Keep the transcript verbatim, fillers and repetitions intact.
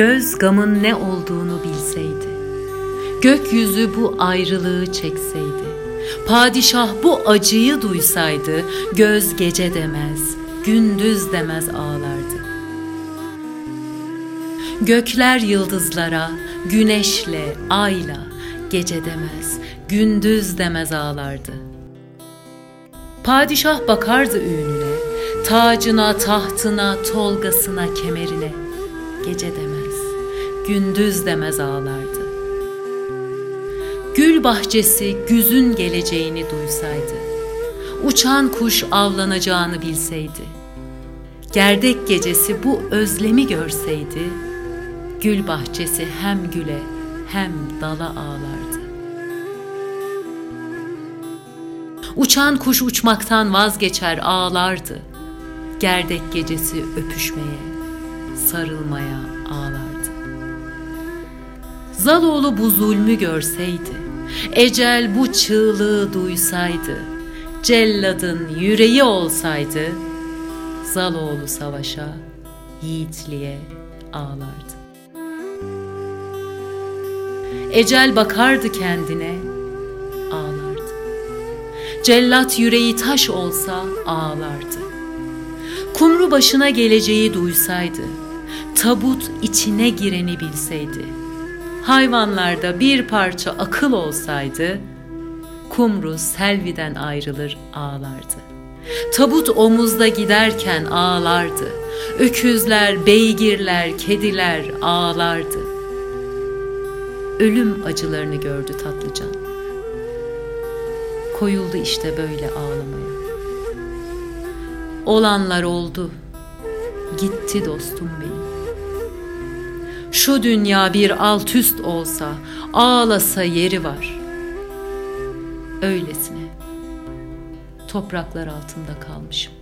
göz gamın ne olduğunu bilseydi, gökyüzü bu ayrılığı çekseydi, padişah bu acıyı duysaydı, göz gece demez, gündüz demez ağlardı. Gökler yıldızlara, güneşle, ayla, gece demez, gündüz demez ağlardı. Padişah bakardı ününe, tacına, tahtına, tolgasına, kemerine, gece demez, gündüz demez ağlardı. Gül bahçesi güzün geleceğini duysaydı, uçan kuş avlanacağını bilseydi, gerdek gecesi bu özlemi görseydi, gül bahçesi hem güle hem dala ağlardı. Uçan kuş uçmaktan vazgeçer ağlardı, gerdek gecesi öpüşmeye, sarılmaya ağlardı. Zaloğlu bu zulmü görseydi, ecel bu çığlığı duysaydı, celladın yüreği olsaydı, Zaloğlu savaşa, yiğitliğe ağlardı. Ecel bakardı kendine, ağlardı. Cellat yüreği taş olsa ağlardı. Kumru başına geleceği duysaydı, tabut içine gireni bilseydi, hayvanlarda bir parça akıl olsaydı, kumru Selvi'den ayrılır ağlardı. Tabut omuzda giderken ağlardı. Öküzler, beygirler, kediler ağlardı. Ölüm acılarını gördü Tatlıcan. Koyuldu işte böyle ağlamaya. Olanlar oldu, gitti dostum benim. Şu dünya bir alt üst olsa, ağlasa yeri var. Öylesine topraklar altında kalmışım.